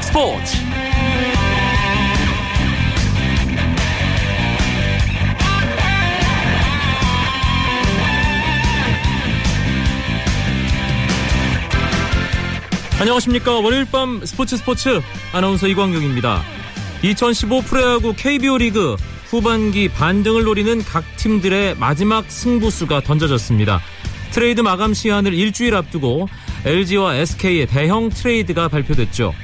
스포츠 안녕하십니까. 월요일 밤 스포츠 아나운서 이광경입니다. 2015 프로야구 KBO 리그 후반기 반등을 노리는 각 팀들의 마지막 승부수가 던져졌습니다. 트레이드 마감 시한을 일주일 앞두고 LG와 SK의 대형 트레이드가 발표됐죠.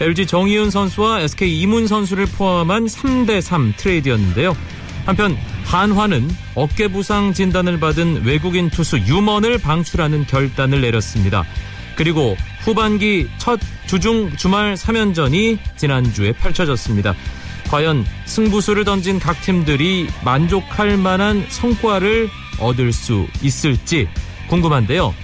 LG 정의윤 선수와 SK 이문 선수를 포함한 3대3 트레이드였는데요. 한편 한화는 어깨 부상 진단을 받은 외국인 투수 유먼을 방출하는 결단을 내렸습니다. 그리고 후반기 첫 주중 주말 3연전이 지난주에 펼쳐졌습니다. 과연 승부수를 던진 각 팀들이 만족할 만한 성과를 얻을 수 있을지 궁금한데요.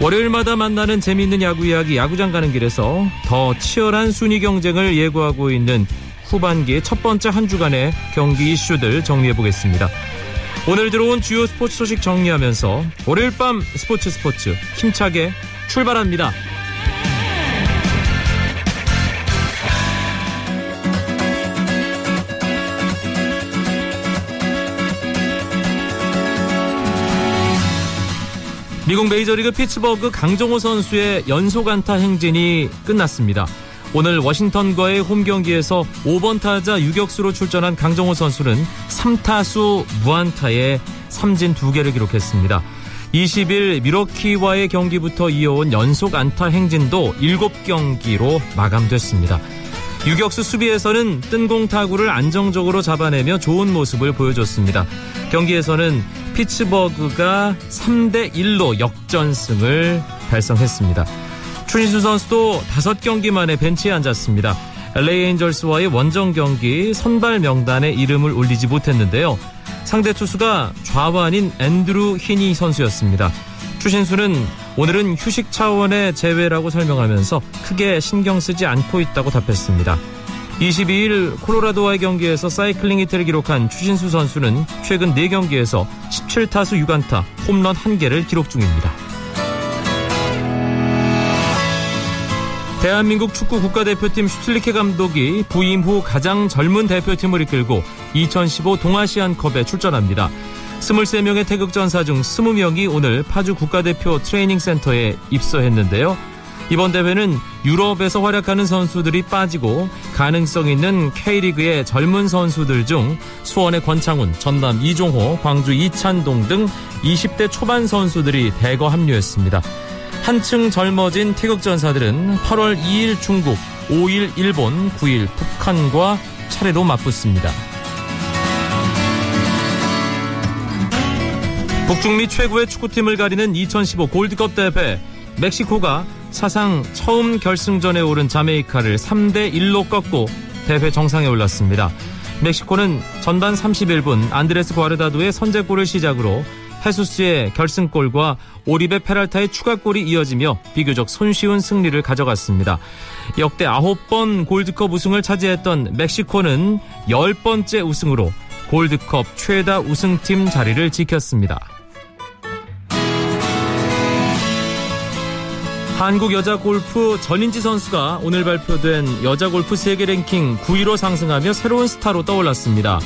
월요일마다 만나는 재미있는 야구 이야기 야구장 가는 길에서 더 치열한 순위 경쟁을 예고하고 있는 후반기의 첫 번째 한 주간의 경기 이슈들 정리해보겠습니다. 오늘 들어온 주요 스포츠 소식 정리하면서 월요일 밤 스포츠 힘차게 출발합니다. 미국 메이저리그 피츠버그 강정호 선수의 연속 안타 행진이 끝났습니다. 오늘 워싱턴과의 홈경기에서 5번 타자 유격수로 출전한 강정호 선수는 3타수 무안타에 삼진 2개를 기록했습니다. 20일 밀워키와의 경기부터 이어온 연속 안타 행진도 7경기로 마감됐습니다. 유격수 수비에서는 뜬공 타구를 안정적으로 잡아내며 좋은 모습을 보여줬습니다. 경기에서는 피츠버그가 3대1로 역전승을 달성했습니다. 추신수 선수도 5경기 만에 벤치에 앉았습니다. LA 애인절스와의 원정 경기 선발 명단에 이름을 올리지 못했는데요. 상대 투수가 좌완인 앤드루 히니 선수였습니다. 추신수는 오늘은 휴식 차원의 제외라고 설명하면서 크게 신경 쓰지 않고 있다고 답했습니다. 22일 콜로라도와의 경기에서 사이클링 히트를 기록한 추신수 선수는 최근 4경기에서 17타수 6안타, 홈런 1개를 기록 중입니다. 대한민국 축구 국가대표팀 슈틸리케 감독이 부임 후 가장 젊은 대표팀을 이끌고 2015 동아시안컵에 출전합니다. 23명의 태극전사 중 20명이 오늘 파주 국가대표 트레이닝센터에 입소했는데요. 이번 대회는 유럽에서 활약하는 선수들이 빠지고 가능성 있는 K리그의 젊은 선수들 중 수원의 권창훈, 전남 이종호, 광주 이찬동 등 20대 초반 선수들이 대거 합류했습니다. 한층 젊어진 태극전사들은 8월 2일 중국, 5일 일본, 9일 북한과 차례로 맞붙습니다. 북중미 최고의 축구팀을 가리는 2015 골드컵 대회. 멕시코가 사상 처음 결승전에 오른 자메이카를 3대1로 꺾고 대회 정상에 올랐습니다. 멕시코는 전반 31분 안드레스 과르다도의 선제골을 시작으로 헤수스의 결승골과 오리베 페랄타의 추가골이 이어지며 비교적 손쉬운 승리를 가져갔습니다. 역대 9번 골드컵 우승을 차지했던 멕시코는 10번째 우승으로 골드컵 최다 우승팀 자리를 지켰습니다. 한국 여자 골프 전인지 선수가 오늘 발표된 여자 골프 세계 랭킹 9위로 상승하며 새로운 스타로 떠올랐습니다.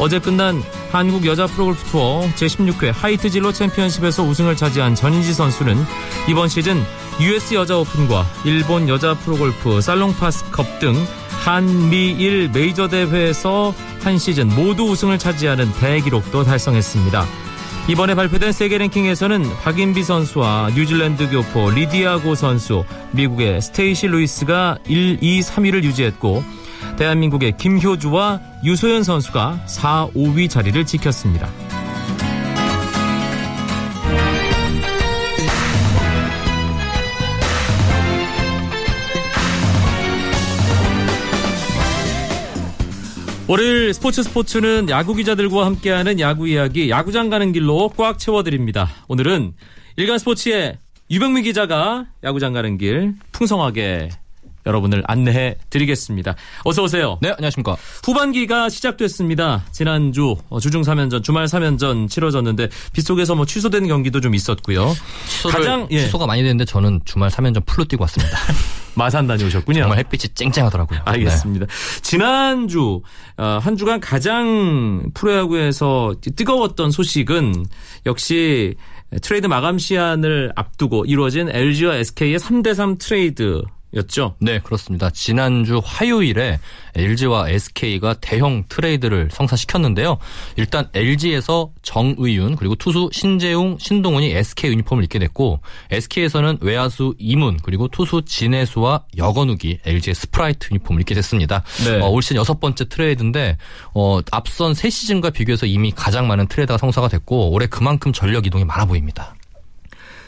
어제 끝난 한국 여자 프로골프 투어 제16회 하이트 진로 챔피언십에서 우승을 차지한 전인지 선수는 이번 시즌 US 여자 오픈과 일본 여자 프로골프 살롱파스컵 등 한미일 메이저 대회에서 한 시즌 모두 우승을 차지하는 대기록도 달성했습니다. 이번에 발표된 세계 랭킹에서는 박인비 선수와 뉴질랜드 교포 리디아고 선수, 미국의 스테이시 루이스가 1, 2, 3위를 유지했고 대한민국의 김효주와 유소연 선수가 4, 5위 자리를 지켰습니다. 월요일 스포츠는 야구 기자들과 함께하는 야구 이야기 야구장 가는 길로 꽉 채워드립니다. 오늘은 일간 스포츠의 유병민 기자가 야구장 가는 길 풍성하게 여러분을 안내해 드리겠습니다. 어서 오세요. 네, 안녕하십니까. 후반기가 시작됐습니다. 지난주 주중 3연전, 주말 3연전 치러졌는데 빗속에서 뭐 취소된 경기도 좀 있었고요. 취소가 많이 됐는데 저는 주말 3연전 풀로 뛰고 왔습니다. 마산 다녀오셨군요. 정말 햇빛이 쨍쨍하더라고요. 알겠습니다. 네. 지난주 한 주간 가장 프로야구에서 뜨거웠던 소식은 역시 트레이드 마감 시한을 앞두고 이루어진 LG와 SK의 3대3 트레이드 였죠? 네, 그렇습니다. 지난주 화요일에 LG와 SK가 대형 트레이드를 성사시켰는데요. 일단 LG에서 정의윤 그리고 투수 신재웅, 신동훈이 SK 유니폼을 입게 됐고 SK에서는 외야수 이문 그리고 투수 진혜수와 여건욱이 LG의 스프라이트 유니폼을 입게 됐습니다. 네. 올 시즌 6번째 트레이드인데 앞선 새 시즌과 비교해서 이미 가장 많은 트레이드가 성사가 됐고 올해 그만큼 전력 이동이 많아 보입니다.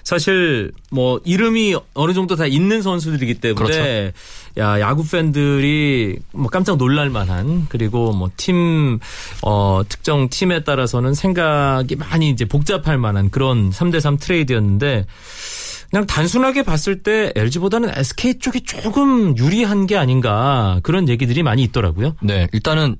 사실 뭐 이름이 어느 정도 다 있는 선수들이기 때문에 그렇죠. 야구 팬들이 뭐 깜짝 놀랄 만한 그리고 뭐 팀 특정 팀에 따라서는 생각이 많이 이제 복잡할 만한 그런 3대3 트레이드였는데 그냥 단순하게 봤을 때 LG보다는 SK 쪽이 조금 유리한 게 아닌가 그런 얘기들이 많이 있더라고요. 네, 일단은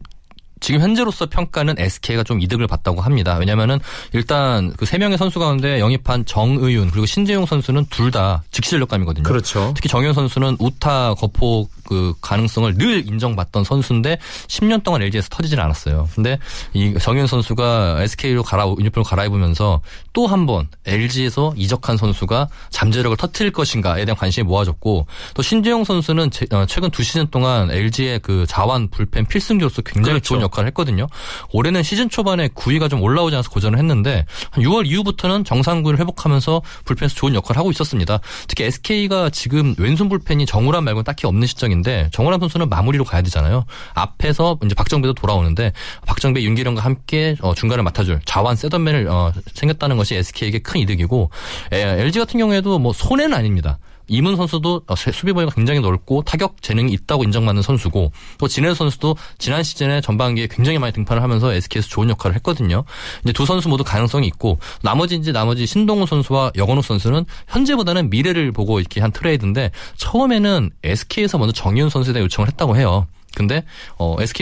지금 현재로서 평가는 SK가 좀 이득을 봤다고 합니다. 왜냐면은 일단 그 3명의 선수 가운데 영입한 정의윤 그리고 신재용 선수는 둘 다 직실력감이거든요. 그렇죠. 특히 정의윤 선수는 우타 거포 그 가능성을 늘 인정받던 선수인데 10년 동안 LG에서 터지진 않았어요. 근데 이 정의윤 선수가 SK로 유니폼을 갈아입으면서 또 한 번 LG에서 이적한 선수가 잠재력을 터뜨릴 것인가에 대한 관심이 모아졌고 또 신재용 선수는 최근 2시즌 동안 LG의 그 자완 불펜 필승조로서 굉장히 그렇죠. 좋은 역할을 했거든요. 올해는 시즌 초반에 9위가 좀 올라오지 않아서 고전을 했는데 한 6월 이후부터는 정상군을 회복하면서 불펜에서 좋은 역할을 하고 있었습니다. 특히 SK가 지금 왼손 불펜이 정우람 말고는 딱히 없는 시점인데 정우람 선수는 마무리로 가야 되잖아요. 앞에서 이제 박정배도 돌아오는데 박정배, 윤기령과 함께 중간을 맡아줄 자완 셋업맨을 생겼다는 것이 SK에게 큰 이득이고 LG 같은 경우에도 뭐 손해는 아닙니다. 이문 선수도 수비 범위가 굉장히 넓고 타격 재능이 있다고 인정받는 선수고 또 진혜수 선수도 지난 시즌에 전반기에 굉장히 많이 등판을 하면서 SK에서 좋은 역할을 했거든요. 이제 두 선수 모두 가능성이 있고 나머지 신동훈 선수와 여건욱 선수는 현재보다는 미래를 보고 이렇게 한 트레이드인데 처음에는 SK에서 먼저 정의윤 선수에 대한 요청을 했다고 해요. 근데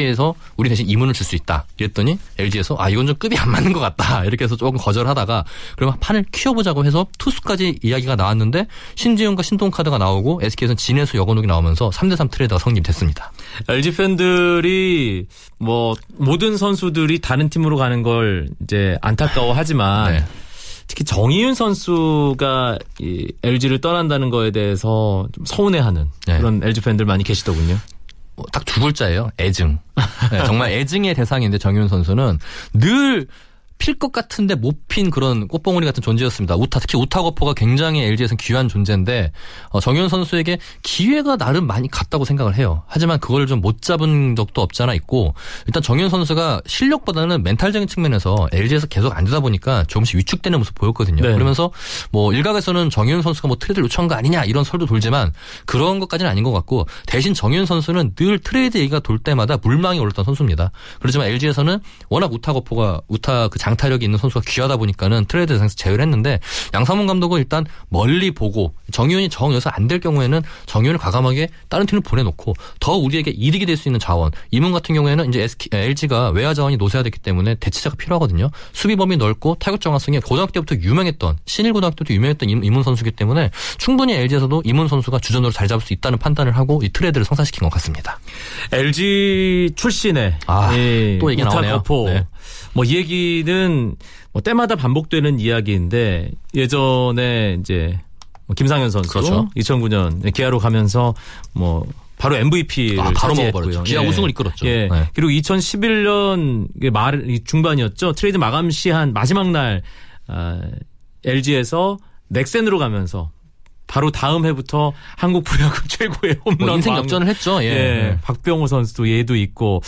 SK에서 우리 대신 이문을 줄 수 있다 이랬더니 LG에서 이건 좀 급이 안 맞는 것 같다 이렇게 해서 조금 거절하다가 그러면 판을 키워보자고 해서 투수까지 이야기가 나왔는데 신재웅과 신동 카드가 나오고 SK에서는 진혜수 여건욱이 나오면서 3대3 트레이드가 성립됐습니다. LG 팬들이 뭐 모든 선수들이 다른 팀으로 가는 걸 이제 안타까워하지만 네. 특히 정의윤 선수가 이 LG를 떠난다는 거에 대해서 좀 서운해하는 네. 그런 LG 팬들 많이 계시더군요. 딱 두 글자예요. 애증. 네, 정말 애증의 대상인데 정의윤 선수는 늘 필 것 같은데 못 핀 그런 꽃봉오리 같은 존재였습니다. 특히 우타거포가 굉장히 LG에서는 귀한 존재인데 정의윤 선수에게 기회가 나름 많이 갔다고 생각을 해요. 하지만 그걸 좀 못 잡은 적도 없지 않아 있고 일단 정의윤 선수가 실력보다는 멘탈적인 측면에서 LG에서 계속 안 되다 보니까 조금씩 위축되는 모습 보였거든요. 네. 그러면서 뭐 일각에서는 정의윤 선수가 뭐 트레이드를 요청한 거 아니냐 이런 설도 돌지만 그런 것까지는 아닌 것 같고 대신 정의윤 선수는 늘 트레이드 얘기가 돌 때마다 물망이 올랐던 선수입니다. 그렇지만 LG에서는 워낙 우타 그 장타력이 있는 선수가 귀하다 보니까는 트레이드 대상에서 제외를 했는데 양상문 감독은 일단 멀리 보고 정의윤이 정여서 안 될 경우에는 정의윤을 과감하게 다른 팀을 보내놓고 더 우리에게 이득이 될 수 있는 자원 이문 같은 경우에는 이제 LG가 외야 자원이 노쇠화됐기 때문에 대체자가 필요하거든요. 수비 범위 넓고 타격 정확성이 고등학교 때부터 유명했던 신일고등학교 때부터 유명했던 이문 선수이기 때문에 충분히 LG에서도 이문 선수가 주전으로 잘 잡을 수 있다는 판단을 하고 이 트레이드를 성사시킨 것 같습니다. LG 출신의 또 얘기 나오네요. 네. 뭐 이 얘기는 뭐 때마다 반복되는 이야기인데 예전에 이제 김상현 선수 그렇죠. 2009년 기아로 가면서 뭐 바로 MVP를 차지했고요. 기아 우승을 이끌었죠. 예. 네. 그리고 2011년 말 중반이었죠. 트레이드 마감 시한 마지막 날 LG에서 넥센으로 가면서 바로 다음 해부터 한국 프로야구 최고의 홈런 인생 역전을 했죠. 예. 박병호 선수도 얘도 있고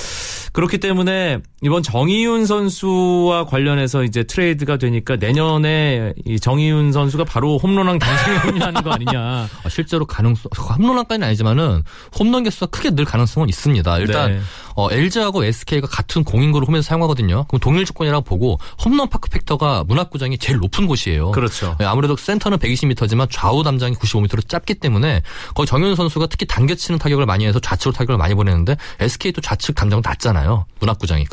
그렇기 때문에 이번 정의윤 선수와 관련해서 이제 트레이드가 되니까 내년에 이 정의윤 선수가 바로 홈런왕 당선이 하는 거 아니냐. 실제로 가능성 홈런왕까지는 아니지만은 홈런 개수가 크게 늘 가능성은 있습니다. 일단 네. LG하고 SK가 같은 공인구를 홈에서 사용하거든요. 그럼 동일 조건이라고 보고 홈런 파크 팩터가 문학구장이 제일 높은 곳이에요. 그렇죠. 아무래도 센터는 120m지만 좌우 담장이 한 95m로 짧기 때문에 거기 정윤 선수가 특히 당겨치는 타격을 많이 해서 좌측으로 타격을 많이 보내는데 SK도 좌측 감정 낮잖아요. 문학구장이.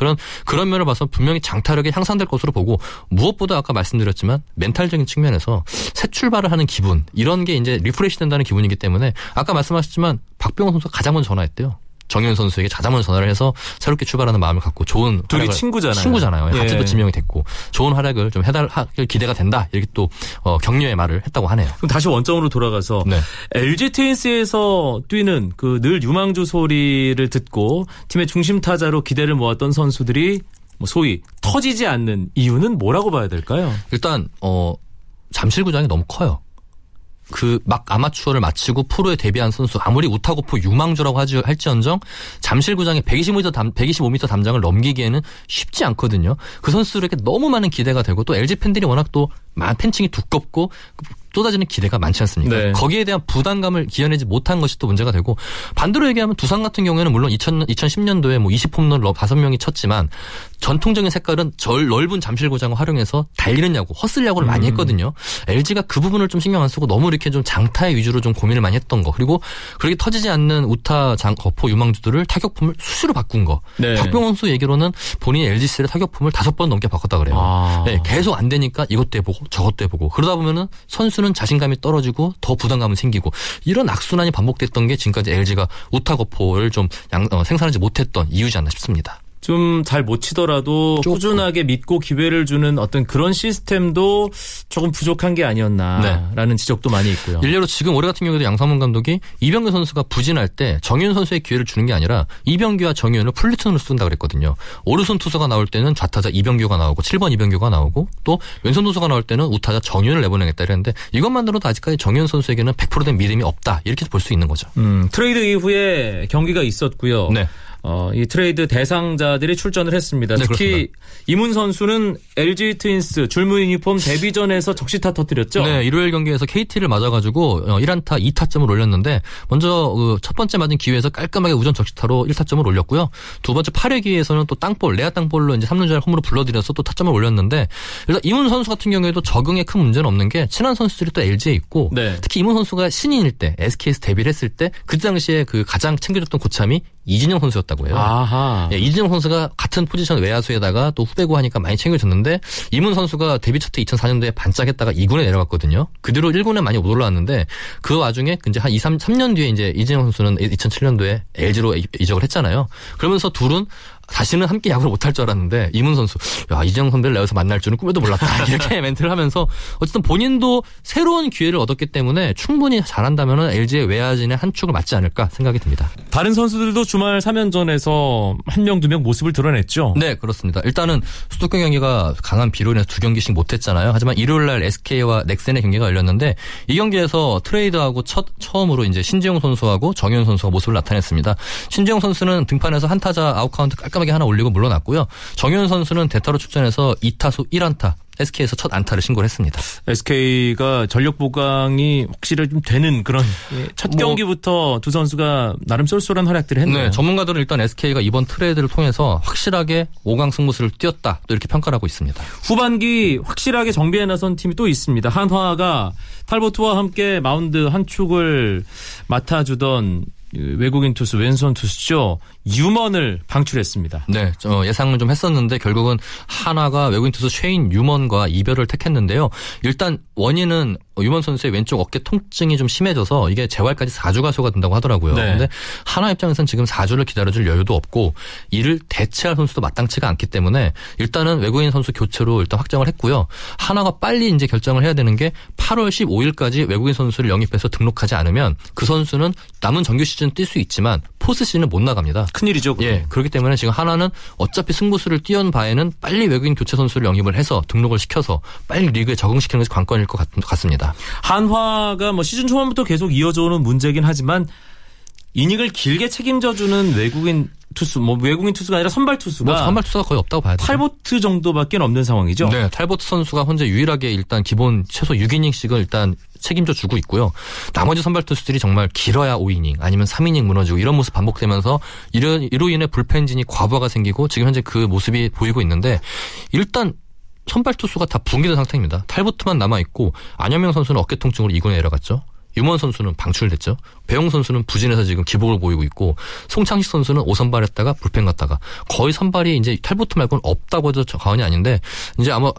그런 면을 봐서 분명히 장타력이 향상될 것으로 보고 무엇보다 아까 말씀드렸지만 멘탈적인 측면에서 새 출발을 하는 기분 이런 게 이제 리프레시 된다는 기분이기 때문에 아까 말씀하셨지만 박병호 선수가 가장 먼저 전화했대요. 정의윤 선수에게 자자문 전화를 해서 새롭게 출발하는 마음을 갖고 좋은 둘이 친구잖아요. 예. 같이 또 지명이 됐고 좋은 활약을 좀 해달할 기대가 된다. 이렇게 또 격려의 말을 했다고 하네요. 그럼 다시 원점으로 돌아가서 네. LG 트윈스에서 뛰는 그 늘 유망주 소리를 듣고 팀의 중심 타자로 기대를 모았던 선수들이 뭐 소위 터지지 않는 이유는 뭐라고 봐야 될까요? 일단 잠실구장이 너무 커요. 그 막 아마추어를 마치고 프로에 데뷔한 선수 아무리 우타고포 유망주라고 할지언정 잠실구장에 125m 담장을 넘기기에는 쉽지 않거든요. 그 선수들에게 너무 많은 기대가 되고 또 LG 팬들이 워낙 또 팬층이 두껍고 쏟아지는 기대가 많지 않습니까? 네. 거기에 대한 부담감을 기어내지 못한 것이 또 문제가 되고 반대로 얘기하면 두산 같은 경우에는 물론 2010년도에 뭐 20홈런 5명이 쳤지만 전통적인 색깔은 절 넓은 잠실구장을 활용해서 달리는 야구, 허슬 야구를 많이 했거든요. LG가 그 부분을 좀 신경 안 쓰고 너무 이렇게 좀 장타의 위주로 좀 고민을 많이 했던 거 그리고 그렇게 터지지 않는 우타 거포 유망주들을 타격품을 수시로 바꾼 거. 네. 박병호 선수 얘기로는 본인이 LG 시절에 타격품을 5번 넘게 바꿨다 그래요. 아. 네, 계속 안 되니까 이것도 해보고 저것도 해보고 그러다 보면은 선수 는 자신감이 떨어지고 더 부담감은 생기고 이런 악순환이 반복됐던 게 지금까지 LG가 우타거포를 좀 생산하지 못했던 이유지 않나 싶습니다. 좀 잘 못 치더라도 조금. 꾸준하게 믿고 기회를 주는 어떤 그런 시스템도 조금 부족한 게 아니었나라는 네. 지적도 많이 있고요. 일례로 지금 올해 같은 경우에도 양상문 감독이 이병규 선수가 부진할 때 정윤 선수의 기회를 주는 게 아니라 이병규와 정윤을 플리툰으로 쓴다 그랬거든요. 오른손 투수가 나올 때는 좌타자 이병규가 나오고 7번 이병규가 나오고 또 왼손 투수가 나올 때는 우타자 정윤을 내보내겠다 이랬는데 이것만으로도 아직까지 정윤 선수에게는 100%된 믿음이 없다 이렇게 볼 수 있는 거죠. 트레이드 이후에 경기가 있었고요. 네. 이 트레이드 대상자들이 출전을 했습니다. 네, 특히 그렇습니다. 이문 선수는 LG 트윈스 줄무 유니폼 데뷔전에서 적시타 터뜨렸죠. 네, 일요일 경기에서 KT를 맞아가지고 1안타 2타점을 올렸는데 먼저 첫 번째 맞은 기회에서 깔끔하게 우전 적시타로 1타점을 올렸고요. 두 번째 8회 기회에서는 또 땅볼, 레아 땅볼로 이제 3루자를 홈으로 불러들여서 또 타점을 올렸는데 일단 이문 선수 같은 경우에도 적응에 큰 문제는 없는 게 친한 선수들이 또 LG에 있고 네. 특히 이문 선수가 신인일 때 SK에서 데뷔를 했을 때 그 당시에 그 가장 챙겨줬던 고참이 이진영 선수였다고 해요. 아하. 예, 이진영 선수가 같은 포지션 외야수에다가 또 후배고 하니까 많이 챙겨줬는데 이문 선수가 데뷔 첫해 2004년도에 반짝했다가 2군에 내려갔거든요. 그 뒤로 1군에 많이 못 올라왔는데 그 와중에 이제 한 3년 뒤에 이제 이진영 선수는 2007년도에 LG로 이적을 했잖아요. 그러면서 둘은 다시는 함께 야구를 못할 줄 알았는데 이문 선수 야 이정 선배를 내에서 만날 줄은 꿈에도 몰랐다 이렇게 멘트를 하면서 어쨌든 본인도 새로운 기회를 얻었기 때문에 충분히 잘한다면 LG의 외야진의 한 축을 맞지 않을까 생각이 듭니다. 다른 선수들도 주말 3연전에서 한 명, 두 명 모습을 드러냈죠? 네 그렇습니다. 일단은 수도권 경기가 강한 비로 인해서 2경기씩 못했잖아요. 하지만 일요일날 SK와 넥센의 경기가 열렸는데 이 경기에서 트레이드하고 처음으로 이제 신재웅 선수하고 정의윤 선수가 모습을 나타냈습니다. 신재웅 선수는 등판에서 한 타자 아웃카운트 깔끔 하나 올리고 물러났고요. 정의윤 선수는 대타로 출전해서 2타수 1안타. SK에서 첫 안타를 신고를 했습니다. SK가 전력 보강이 확실히 좀 되는 그런 첫 경기부터 두 선수가 나름 쏠쏠한 활약들을 했네요. 네, 전문가들은 일단 SK가 이번 트레이드를 통해서 확실하게 5강 승부수를 띄었다. 또 이렇게 평가를 하고 있습니다. 후반기 확실하게 정비해 나선 팀이 또 있습니다. 한화가 탈보트와 함께 마운드 한 축을 맡아주던 외국인 투수 왼손 투수죠. 유먼을 방출했습니다. 네, 예상을 좀 했었는데 결국은 한화가 외국인 투수 쉐인 유먼과 이별을 택했는데요. 일단 원인은 유먼 선수의 왼쪽 어깨 통증이 좀 심해져서 이게 재활까지 4주 가소가 된다고 하더라고요. 그런데 네. 한화 입장에서는 지금 4주를 기다려줄 여유도 없고 이를 대체할 선수도 마땅치가 않기 때문에 일단은 외국인 선수 교체로 일단 확정을 했고요. 한화가 빨리 이제 결정을 해야 되는 게 8월 15일까지 외국인 선수를 영입해서 등록하지 않으면 그 선수는 남은 정규 시즌 뛸 수 있지만 포스 시즌은 못 나갑니다. 큰일이죠. 예, 그렇기 때문에 지금 한화는 어차피 승부수를 띄운 바에는 빨리 외국인 교체 선수를 영입을 해서 등록을 시켜서 빨리 리그에 적응시키는 것이 관건일 것 같습니다. 한화가 뭐 시즌 초반부터 계속 이어져오는 문제긴 하지만 이닝을 길게 책임져주는 외국인 투수, 뭐 외국인 투수가 아니라 선발 투수가 거의 없다고 봐야 돼요. 탈보트 정도밖에 없는 상황이죠. 네, 탈보트 선수가 현재 유일하게 일단 기본 최소 6이닝씩은 일단 책임져 주고 있고요. 나머지 선발 투수들이 정말 길어야 5이닝 아니면 3이닝 무너지고 이런 모습 반복되면서 이로 인해 불펜진이 과부하가 생기고 지금 현재 그 모습이 보이고 있는데 일단 선발 투수가 다 붕괴된 상태입니다. 탈보트만 남아 있고 안현명 선수는 어깨 통증으로 2군에 내려갔죠. 유먼 선수는 방출됐죠. 배용 선수는 부진해서 지금 기복을 보이고 있고, 송창식 선수는 5선발했다가 불펜 갔다가 거의 선발이 이제 탈부트 말고는 없다고 해도 과언이 아닌데, 이제 아마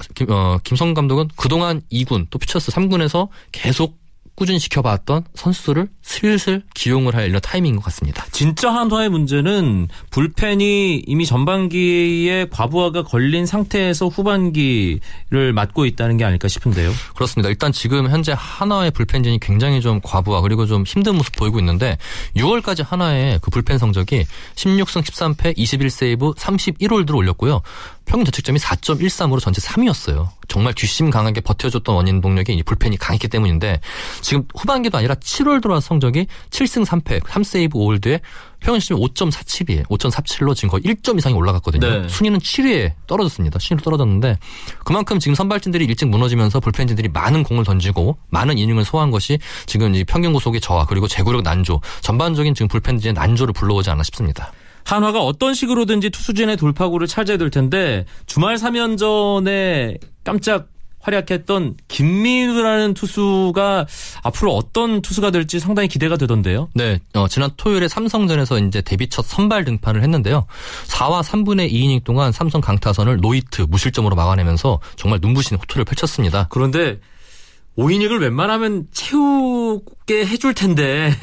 김성 감독은 그동안 2군 또 피처스 3군에서 계속 꾸준히 지켜봤던 선수들을 슬슬 기용을 할 이런 타이밍인 것 같습니다. 진짜 한화의 문제는 불펜이 이미 전반기에 과부하가 걸린 상태에서 후반기를 맞고 있다는 게 아닐까 싶은데요. 그렇습니다. 일단 지금 현재 한화의 불펜진이 굉장히 좀 과부하 그리고 좀 힘든 모습 보이고 있는데, 6월까지 한화의 그 불펜 성적이 16승 13패 21세이브 31홀드를 올렸고요. 평균 자책점이 4.13으로 전체 3위였어요. 정말 뒷심 강하게 버텨줬던 원인 동력이 이 불펜이 강했기 때문인데, 지금 후반기도 아니라 7월 들어와서 성적이 7승 3패, 3세이브 5홀드에 평균 시점이 5.47이에요. 5.47로 지금 거의 1점 이상이 올라갔거든요. 네. 순위는 7위에 떨어졌습니다. 순위로 떨어졌는데, 그만큼 지금 선발진들이 일찍 무너지면서 불펜진들이 많은 공을 던지고 많은 이닝을 소화한 것이 지금 이 평균 구속의 저하 그리고 제구력 난조, 전반적인 지금 불펜진의 난조를 불러오지 않나 싶습니다. 한화가 어떤 식으로든지 투수진의 돌파구를 찾아야 될 텐데, 주말 3연전에 깜짝 활약했던 김민우라는 투수가 앞으로 어떤 투수가 될지 상당히 기대가 되던데요. 네, 지난 토요일에 삼성전에서 이제 데뷔 첫 선발 등판을 했는데요. 4와 3분의 2이닝 동안 삼성 강타선을 노히트 무실점으로 막아내면서 정말 눈부신 호투를 펼쳤습니다. 그런데 5이닝을 웬만하면 채우게 해줄 텐데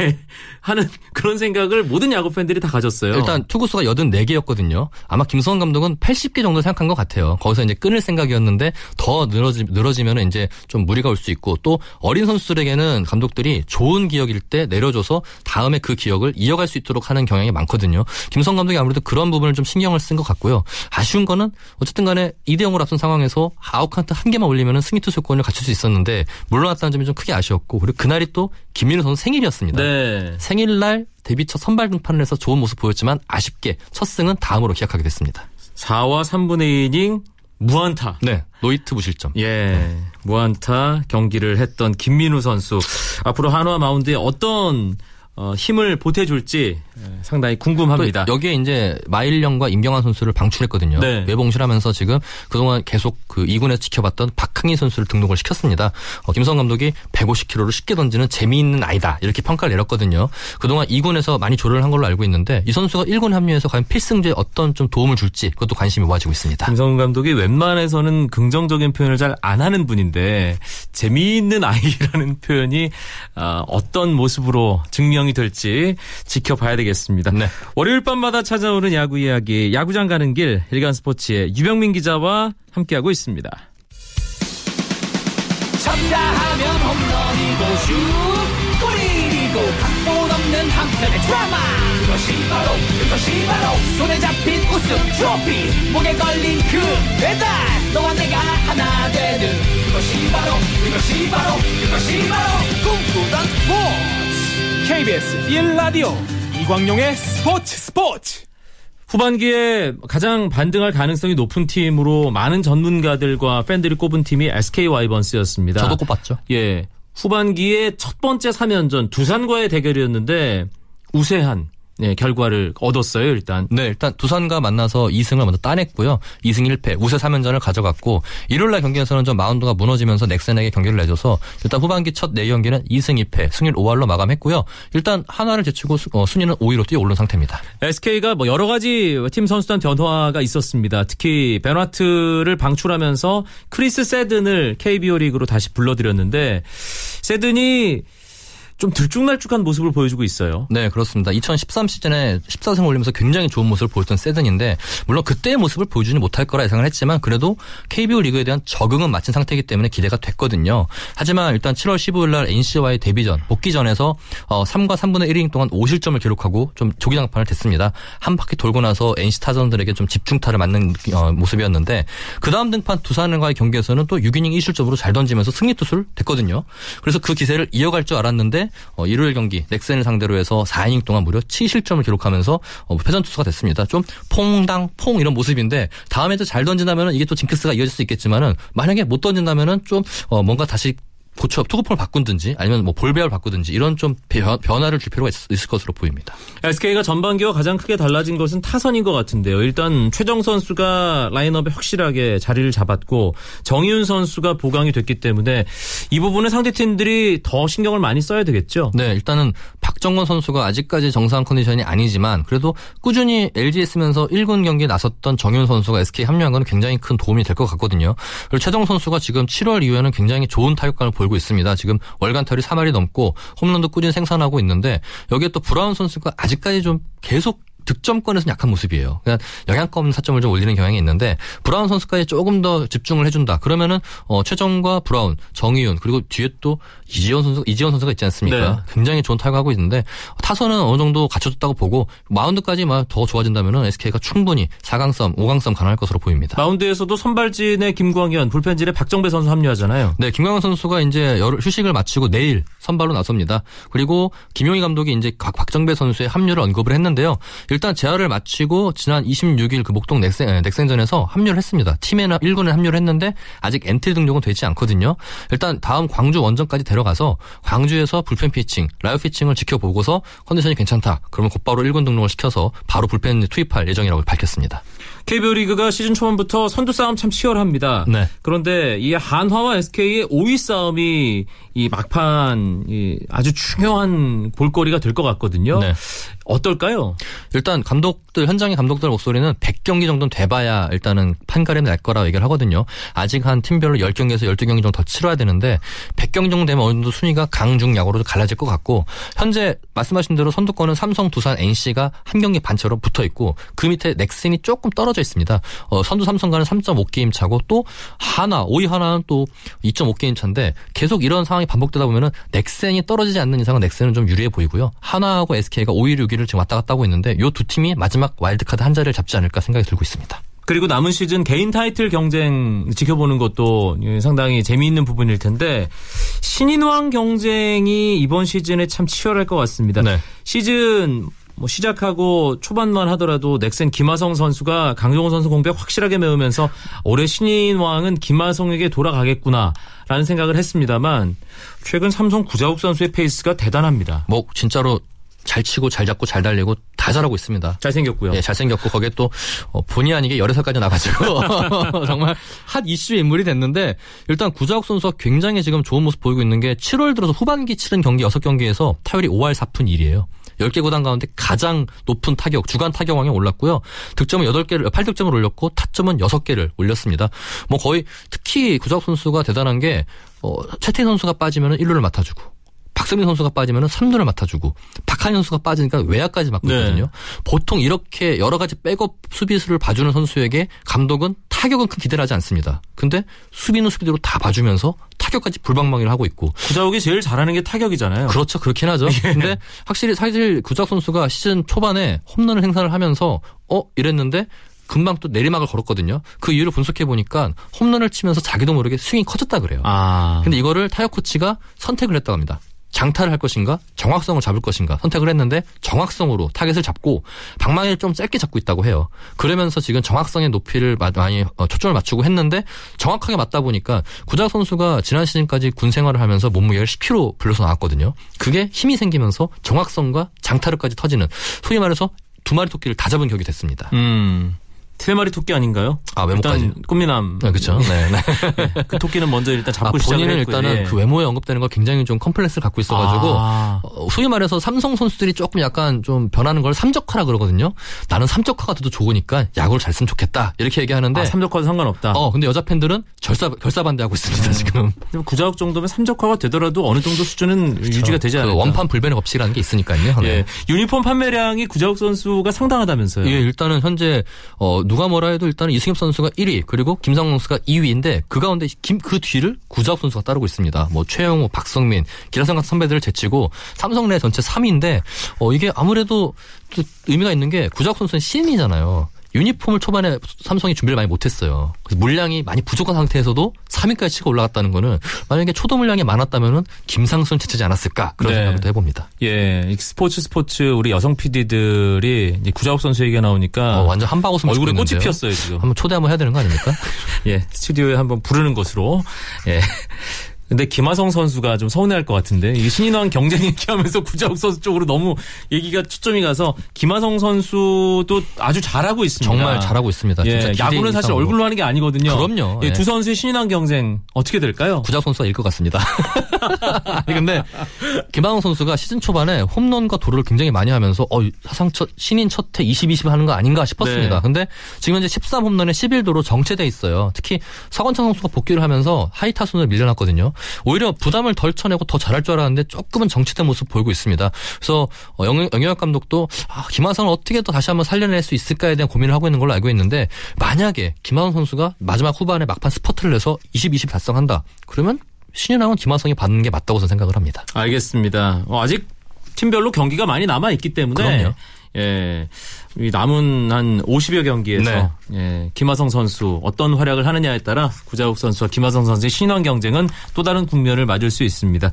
하는 그런 생각을 모든 야구팬들이 다 가졌어요. 일단 투구수가 84개였거든요. 아마 김성원 감독은 80개 정도 생각한 것 같아요. 거기서 이제 끊을 생각이었는데 더 늘어지면 이제 좀 무리가 올 수 있고, 또 어린 선수들에게는 감독들이 좋은 기억일 때 내려줘서 다음에 그 기억을 이어갈 수 있도록 하는 경향이 많거든요. 김성원 감독이 아무래도 그런 부분을 좀 신경을 쓴 것 같고요. 아쉬운 거는 어쨌든 간에 2대0으로 앞선 상황에서 아웃카운트 한 개만 올리면 승리 투수권을 갖출 수 있었는데 물러났다는 점이 좀 크게 아쉬웠고, 그리고 그날이 또 김민우 선수 생일이었습니다. 네. 생일날 데뷔 첫 선발 등판을 해서 좋은 모습 보였지만 아쉽게 첫 승은 다음으로 기약하게 됐습니다. 4와 3분의 2이닝 무안타. 네. 노히트 무실점. 예. 네. 무안타 경기를 했던 김민우 선수. 앞으로 한화 마운드에 어떤 힘을 보태줄지 상당히 궁금합니다. 여기에 이제 마일령과 임경환 선수를 방출했거든요. 네. 외봉실하면서 지금 그동안 계속 그 2군에서 지켜봤던 박항인 선수를 등록을 시켰습니다. 김성 감독이 150km를 쉽게 던지는 재미있는 아이다 이렇게 평가를 내렸거든요. 그동안 2군에서 많이 조를 한 걸로 알고 있는데, 이 선수가 1군 합류해서 과연 필승제에 어떤 좀 도움을 줄지 그것도 관심이 모아지고 있습니다. 김성 감독이 웬만해서는 긍정적인 표현을 잘 안 하는 분인데 재미있는 아이라는 표현이 어떤 모습으로 증명이 될지 지켜봐야 되겠습니다. 네. 월요일 밤마다 찾아오는 야구 이야기, 야구장 가는 길, 일간스포츠의 유병민 기자와 함께하고 있습니다. 쳤다하면 홈런이고 슛 골인이고 각본 없는 한편의 드라마, 그것이 바로 손에 잡힌 우승 트로피, 목에 걸린 그 배달, 너와 내가 하나 되는 그것이 바로 꿈꾸던 스포츠 KBS 1라디오 이광용의 스포츠. 후반기에 가장 반등할 가능성이 높은 팀으로 많은 전문가들과 팬들이 꼽은 팀이 SK 와이번스였습니다. 저도 꼽았죠. 예, 후반기에 첫 번째 3연전 두산과의 대결이었는데 우세한 결과를 얻었어요. 일단 두산과 만나서 2승을 먼저 따냈고요. 2승 1패 우세 3연전을 가져갔고, 일요일날 경기에서는 좀 마운드가 무너지면서 넥센에게 경기를 내줘서 일단 후반기 첫 4경기는 2승 2패 승률 5할로 마감했고요. 일단 한화를 제치고 순위는 5위로 뛰어올른 상태입니다. SK가 뭐 여러 가지 팀 선수단 변화가 있었습니다. 특히 베나트를 방출하면서 크리스 세든을 KBO 리그로 다시 불러들였는데, 세든이 좀 들쭉날쭉한 모습을 보여주고 있어요. 네, 그렇습니다. 2013 시즌에 14승 올리면서 굉장히 좋은 모습을 보였던 세든인데, 물론 그때의 모습을 보여주지 못할 거라 예상을 했지만 그래도 KBO 리그에 대한 적응은 마친 상태이기 때문에 기대가 됐거든요. 하지만 일단 7월 15일 날 NC와의 데뷔전, 복귀전에서 3과 3분의 1이닝 동안 5실점을 기록하고 좀 조기장판을 댔습니다. 한 바퀴 돌고 나서 NC 타선들에게 좀 집중타를 맞는 모습이었는데, 그 다음 등판 두산과의 경기에서는 또 6이닝 2실점으로 잘 던지면서 승리 투수를 댔거든요. 그래서 그 기세를 이어갈 줄 알았는데 일요일 경기 넥센을 상대로 해서 4이닝 동안 무려 7실점을 기록하면서 패전투수가 됐습니다. 좀 퐁당퐁 이런 모습인데, 다음에도 잘 던진다면 이게 또 징크스가 이어질 수 있겠지만 만약에 못 던진다면 좀 뭔가 다시 고쳐 투구폼을 바꾼든지 아니면 뭐 볼배열 바꾸든지 이런 좀 변화를 줄 필요가 있을 것으로 보입니다. SK가 전반기와 가장 크게 달라진 것은 타선인 것 같은데요. 일단 최정 선수가 라인업에 확실하게 자리를 잡았고 정의윤 선수가 보강이 됐기 때문에 이 부분은 상대 팀들이 더 신경을 많이 써야 되겠죠. 네, 일단은 박정권 선수가 아직까지 정상 컨디션이 아니지만 그래도 꾸준히 LG에 쓰면서 1군 경기에 나섰던 정윤 선수가 SK에 합류한 건 굉장히 큰 도움이 될 것 같거든요. 그리고 최정 선수가 지금 7월 이후에는 굉장히 좋은 타격감을 보이고 있습니다. 지금 월간 타율이 3할이 넘고 홈런도 꾸준히 생산하고 있는데 여기에 또 브라운 선수가 아직까지 좀 계속 득점권에서는 약한 모습이에요. 그러니까 영향권 사점을 좀 올리는 경향이 있는데 브라운 선수까지 조금 더 집중을 해준다. 그러면은 최정과 브라운, 정의윤 그리고 뒤에 또 이지현 선수가 있지 않습니까? 네. 굉장히 좋은 타격하고 있는데 타선은 어느 정도 갖춰줬다고 보고 마운드까지 더 좋아진다면은 SK가 충분히 4강 싸움, 5강 싸움 가능할 것으로 보입니다. 마운드에서도 선발진의 김광현, 불펜진의 박정배 선수 합류하잖아요. 네, 김광현 선수가 이제 휴식을 마치고 내일 선발로 나섭니다. 그리고 김용희 감독이 이제 박정배 선수의 합류를 언급을 했는데요. 일단 재활을 마치고 지난 26일 그 목동 넥센전에서 합류를 했습니다. 팀에나 1군에 합류를 했는데 아직 엔트리 등록은 되지 않거든요. 일단 다음 광주 원정까지 데려가서 광주에서 불펜 피칭, 라이브 피칭을 지켜보고서 컨디션이 괜찮다. 그러면 곧바로 1군 등록을 시켜서 바로 불펜 투입할 예정이라고 밝혔습니다. KBO 리그가 시즌 초반부터 선두 싸움 참 치열합니다. 네. 그런데 이 한화와 SK의 5위 싸움이 이 막판 아주 중요한 볼거리가 될 것 같거든요. 네. 어떨까요? 일단 현장의 감독들 목소리는 100경기 정도는 돼봐야 일단은 판가름이 날 거라고 얘기를 하거든요. 아직 한 팀별로 10경기에서 12경기 정도 더 치러야 되는데 100경기 정도 되면 어느 정도 순위가 강중약으로 갈라질 것 같고 현재 말씀하신 대로 선두권은 삼성, 두산, NC가 한 경기 반차로 붙어있고 그 밑에 넥슨이 조금 떨어져 있습니다. 선두 삼성과는 3.5게임 차고 또 하나, 5위 하나는 또 2.5게임 차인데 계속 이런 상황이 반복되다 보면은 넥슨이 떨어지지 않는 이상은 넥슨은 좀 유리해 보이고요. 하나하고 SK가 5위, 6위를 지금 왔다 갔다 하고 있는데 요 두 팀이 마지막 와일드카드 한 자리를 잡지 않을까 생각이 들고 있습니다. 그리고 남은 시즌 개인 타이틀 경쟁 지켜보는 것도 상당히 재미있는 부분일 텐데 신인왕 경쟁이 이번 시즌에 참 치열할 것 같습니다. 네. 시즌 시작하고 초반만 하더라도 넥센 김하성 선수가 강정호 선수 공백 확실하게 메우면서 올해 신인왕은 김하성에게 돌아가겠구나라는 생각을 했습니다만 최근 삼성 구자욱 선수의 페이스가 대단합니다. 뭐 진짜로 잘 치고 잘 잡고 잘 달리고 다 잘하고 있습니다. 잘생겼고요. 네, 잘생겼고 거기에 또 본의 아니게 열애설까지 나가지고 정말 핫 이슈의 인물이 됐는데 일단 구자욱 선수가 굉장히 지금 좋은 모습 보이고 있는 게 7월 들어서 후반기 치른 경기 6경기에서 타율이 5할 4푼 1이에요. 10개 구단 가운데 가장 높은 타격, 주간 타격왕에 올랐고요. 득점은 8득점을 올렸고 타점은 6개를 올렸습니다. 뭐 거의 특히 구자욱 선수가 대단한 게 최태희 선수가 빠지면 1루를 맡아주고 박성민 선수가 빠지면 3루를 맡아주고 박한현 선수가 빠지니까 외야까지 맡고 있거든요. 네. 보통 이렇게 여러 가지 백업 수비수를 봐주는 선수에게 감독은 타격은 큰 기대를 하지 않습니다. 근데 수비는 수비대로 다 봐주면서 타격까지 불방망이를 하고 있고 구자욱이 제일 잘하는 게 타격이잖아요. 그렇죠. 그렇긴 하죠. 근데 확실히 사실 구자욱 선수가 시즌 초반에 홈런을 생산을 하면서 이랬는데 금방 또 내리막을 걸었거든요. 그 이유를 분석해보니까 홈런을 치면서 자기도 모르게 스윙이 커졌다 그래요. 근데 이거를 타격 코치가 선택을 했다고 합니다. 장타를 할 것인가 정확성을 잡을 것인가 선택을 했는데 정확성으로 타겟을 잡고 방망이를 좀 짧게 잡고 있다고 해요. 그러면서 지금 정확성의 높이를 많이 초점을 맞추고 했는데 정확하게 맞다 보니까 구자욱 선수가 지난 시즌까지 군 생활을 하면서 몸무게를 10kg 불려서 나왔거든요. 그게 힘이 생기면서 정확성과 장타력까지 터지는 소위 말해서 두 마리 토끼를 다 잡은 격이 됐습니다. 세 마리 토끼 아닌가요? 외모까지. 일단 꽃미남. 네, 그렇죠. 네. 그 토끼는 먼저 일단 잡고 시작을 했고요. 본인은 일단은 그 외모에 언급되는 걸 굉장히 좀 컴플렉스를 갖고 있어가지고 소위 말해서 삼성 선수들이 조금 약간 좀 변하는 걸 삼적화라 그러거든요. 나는 삼적화가 돼도 좋으니까 야구를 잘 쓰면 좋겠다 이렇게 얘기하는데 삼적화도 상관없다. 근데 여자 팬들은 결사 반대하고 있습니다. 지금. 구자욱 정도면 삼적화가 되더라도 어느 정도 수준은 그렇죠. 유지가 되지 않을까. 원판 불변의 법칙이라는 게 있으니까요. 네. 예. 유니폼 판매량이 구자욱 선수가 상당하다면서요. 예, 일단은 현재 누가 뭐라 해도 일단은 이승엽 선수가 1위 그리고 김상훈 선수가 2위인데 그 가운데 그 뒤를 구자욱 선수가 따르고 있습니다. 뭐 최영호, 박성민, 기라성 같은 선배들을 제치고 삼성 내 전체 3위인데 이게 아무래도 의미가 있는 게 구자욱 선수는 신인이잖아요. 유니폼을 초반에 삼성이 준비를 많이 못했어요. 그래서 물량이 많이 부족한 상태에서도 3위까지 치고 올라갔다는 거는 만약에 초도 물량이 많았다면은 김상수는 제치지 않았을까 그런 생각도 해봅니다. 예, 스포츠 우리 여성 PD들이 이제 구자욱 선수 얘기가 나오니까 완전 한바구음 얼굴에 꽃이 피었어요 지금. 한번 초대 한번 해야 되는 거 아닙니까? 예, 스튜디오에 한번 부르는 것으로. 예. 근데 김하성 선수가 좀 서운해할 것 같은데 이게 신인왕 경쟁 얘기하면서 구자욱 선수 쪽으로 너무 얘기가 초점이 가서 김하성 선수도 아주 잘하고 있습니다. 정말 잘하고 있습니다. 예, 진짜 야구는 사실 이상으로. 얼굴로 하는 게 아니거든요. 그럼요. 예, 두 선수의 신인왕 경쟁 어떻게 될까요? 구자욱 선수가 일 것 같습니다. 근데 김하성 선수가 시즌 초반에 홈런과 도루를 굉장히 많이 하면서 사상 첫 신인 첫 해 20-20 하는 거 아닌가 싶었습니다. 네. 근데 지금 현재 13홈런에 11도로 정체돼 있어요. 특히 서건창 선수가 복귀를 하면서 하이 타순을 밀려났거든요. 오히려 부담을 덜 쳐내고 더 잘할 줄 알았는데 조금은 정체된 모습 보이고 있습니다. 그래서 영영혁 감독도 김하성을 어떻게 또 다시 한번 살려낼 수 있을까에 대한 고민을 하고 있는 걸로 알고 있는데 만약에 김하성 선수가 마지막 후반에 막판 스퍼트를 내서 20-20 달성한다. 그러면 신현웅은 김하성이 받는 게 맞다고 저는 생각을 합니다. 알겠습니다. 아직 팀별로 경기가 많이 남아있기 때문에 그럼요. 예, 남은 한 50여 경기에서 네. 예, 김하성 선수 어떤 활약을 하느냐에 따라 구자욱 선수와 김하성 선수의 신원 경쟁은 또 다른 국면을 맞을 수 있습니다.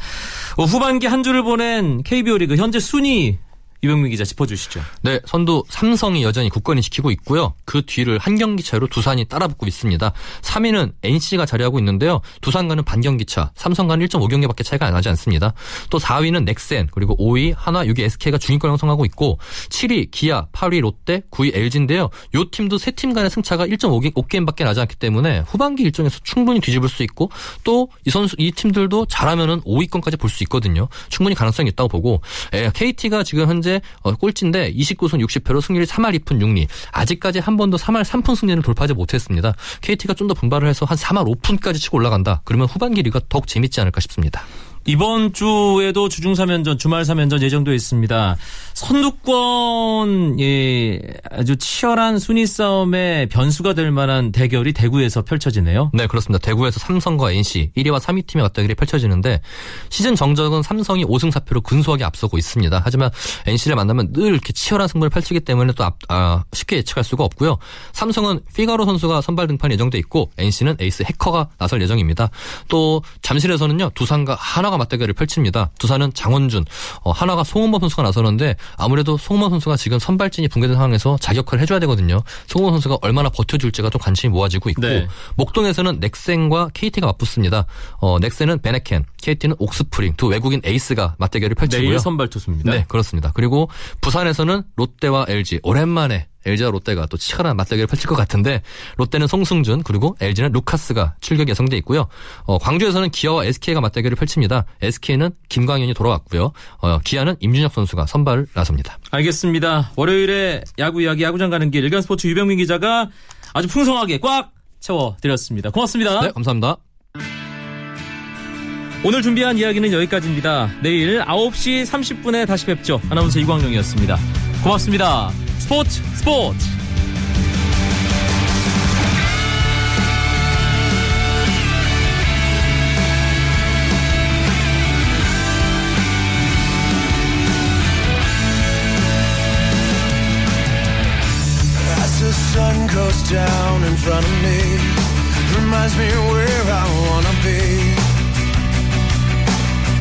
후반기 한 주를 보낸 KBO 리그 현재 순위 유병민 기자 짚어주시죠. 네, 선두 삼성이 여전히 굳건히 지키고 있고요. 그 뒤를 한 경기 차로 두산이 따라붙고 있습니다. 3위는 NC가 자리하고 있는데요. 두산과는 반경기 차, 삼성과는 1.5경기밖에 차이가 안 나지 않습니다. 또 4위는 넥센, 그리고 5위 하나, 6위 SK가 중위권을 형성하고 있고 7위 기아, 8위 롯데, 9위 LG인데요. 요 팀도 세 팀 간의 승차가 1.5게임밖에 나지 않기 때문에 후반기 일정에서 충분히 뒤집을 수 있고 또 이 팀들도 잘하면은 5위권까지 볼 수 있거든요. 충분히 가능성이 있다고 보고 KT가 지금 현재 꼴찌인데 29승 60패로 승률이 3할 2푼 6리. 아직까지 한 번도 3할 3푼 승리를 돌파하지 못했습니다. KT가 좀 더 분발을 해서 한 3할 5푼까지 치고 올라간다. 그러면 후반기 리그가 더욱 재밌지 않을까 싶습니다. 이번 주에도 주중 3연전, 주말 3연전 예정되어 있습니다. 선두권 아주 치열한 순위 싸움의 변수가 될 만한 대결이 대구에서 펼쳐지네요. 네, 그렇습니다. 대구에서 삼성과 NC 1위와 3위 팀의 맞대결이 펼쳐지는데 시즌 정적은 삼성이 5승 4패로 근소하게 앞서고 있습니다. 하지만 NC를 만나면 늘 이렇게 치열한 승부를 펼치기 때문에 또 쉽게 예측할 수가 없고요. 삼성은 피가로 선수가 선발 등판이 예정돼 있고 NC는 에이스 해커가 나설 예정입니다. 또 잠실에서는요. 두산과 한화가 맞대결을 펼칩니다. 두산은 장원준, 한화가 송은범 선수가 나서는데 아무래도 송은범 선수가 지금 선발진이 붕괴된 상황에서 자격화를 해줘야 되거든요. 송은범 선수가 얼마나 버텨줄지가 좀 관심이 모아지고 있고 네. 목동에서는 넥센과 KT가 맞붙습니다. 넥센은 베네켄, KT는 옥스프링 두 외국인 에이스가 맞대결을 펼치고요. 내일 선발 투수입니다. 네, 그렇습니다. 그리고 부산에서는 롯데와 LG 오랜만에 LG와 롯데가 또 치열한 맞대결을 펼칠 것 같은데 롯데는 송승준 그리고 LG는 루카스가 출격 예정돼 있고요. 광주에서는 기아와 SK가 맞대결을 펼칩니다. SK는 김광현이 돌아왔고요. 기아는 임준혁 선수가 선발을 나섭니다. 알겠습니다. 월요일에 야구 이야기 야구장 가는 길 일간스포츠 유병민 기자가 아주 풍성하게 꽉 채워드렸습니다. 고맙습니다. 네, 감사합니다. 오늘 준비한 이야기는 여기까지입니다. 내일 9시 30분에 다시 뵙죠. 아나운서 이광용이었습니다. 고맙습니다. 스포츠! As the sun goes down in front of me, reminds me where I wanna be.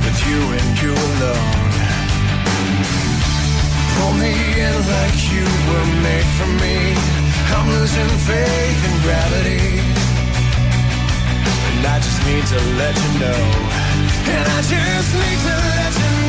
With you and you alone. Pull me in like you were made for me. I'm losing faith in gravity, and I just need to let you know. And I just need to let you know.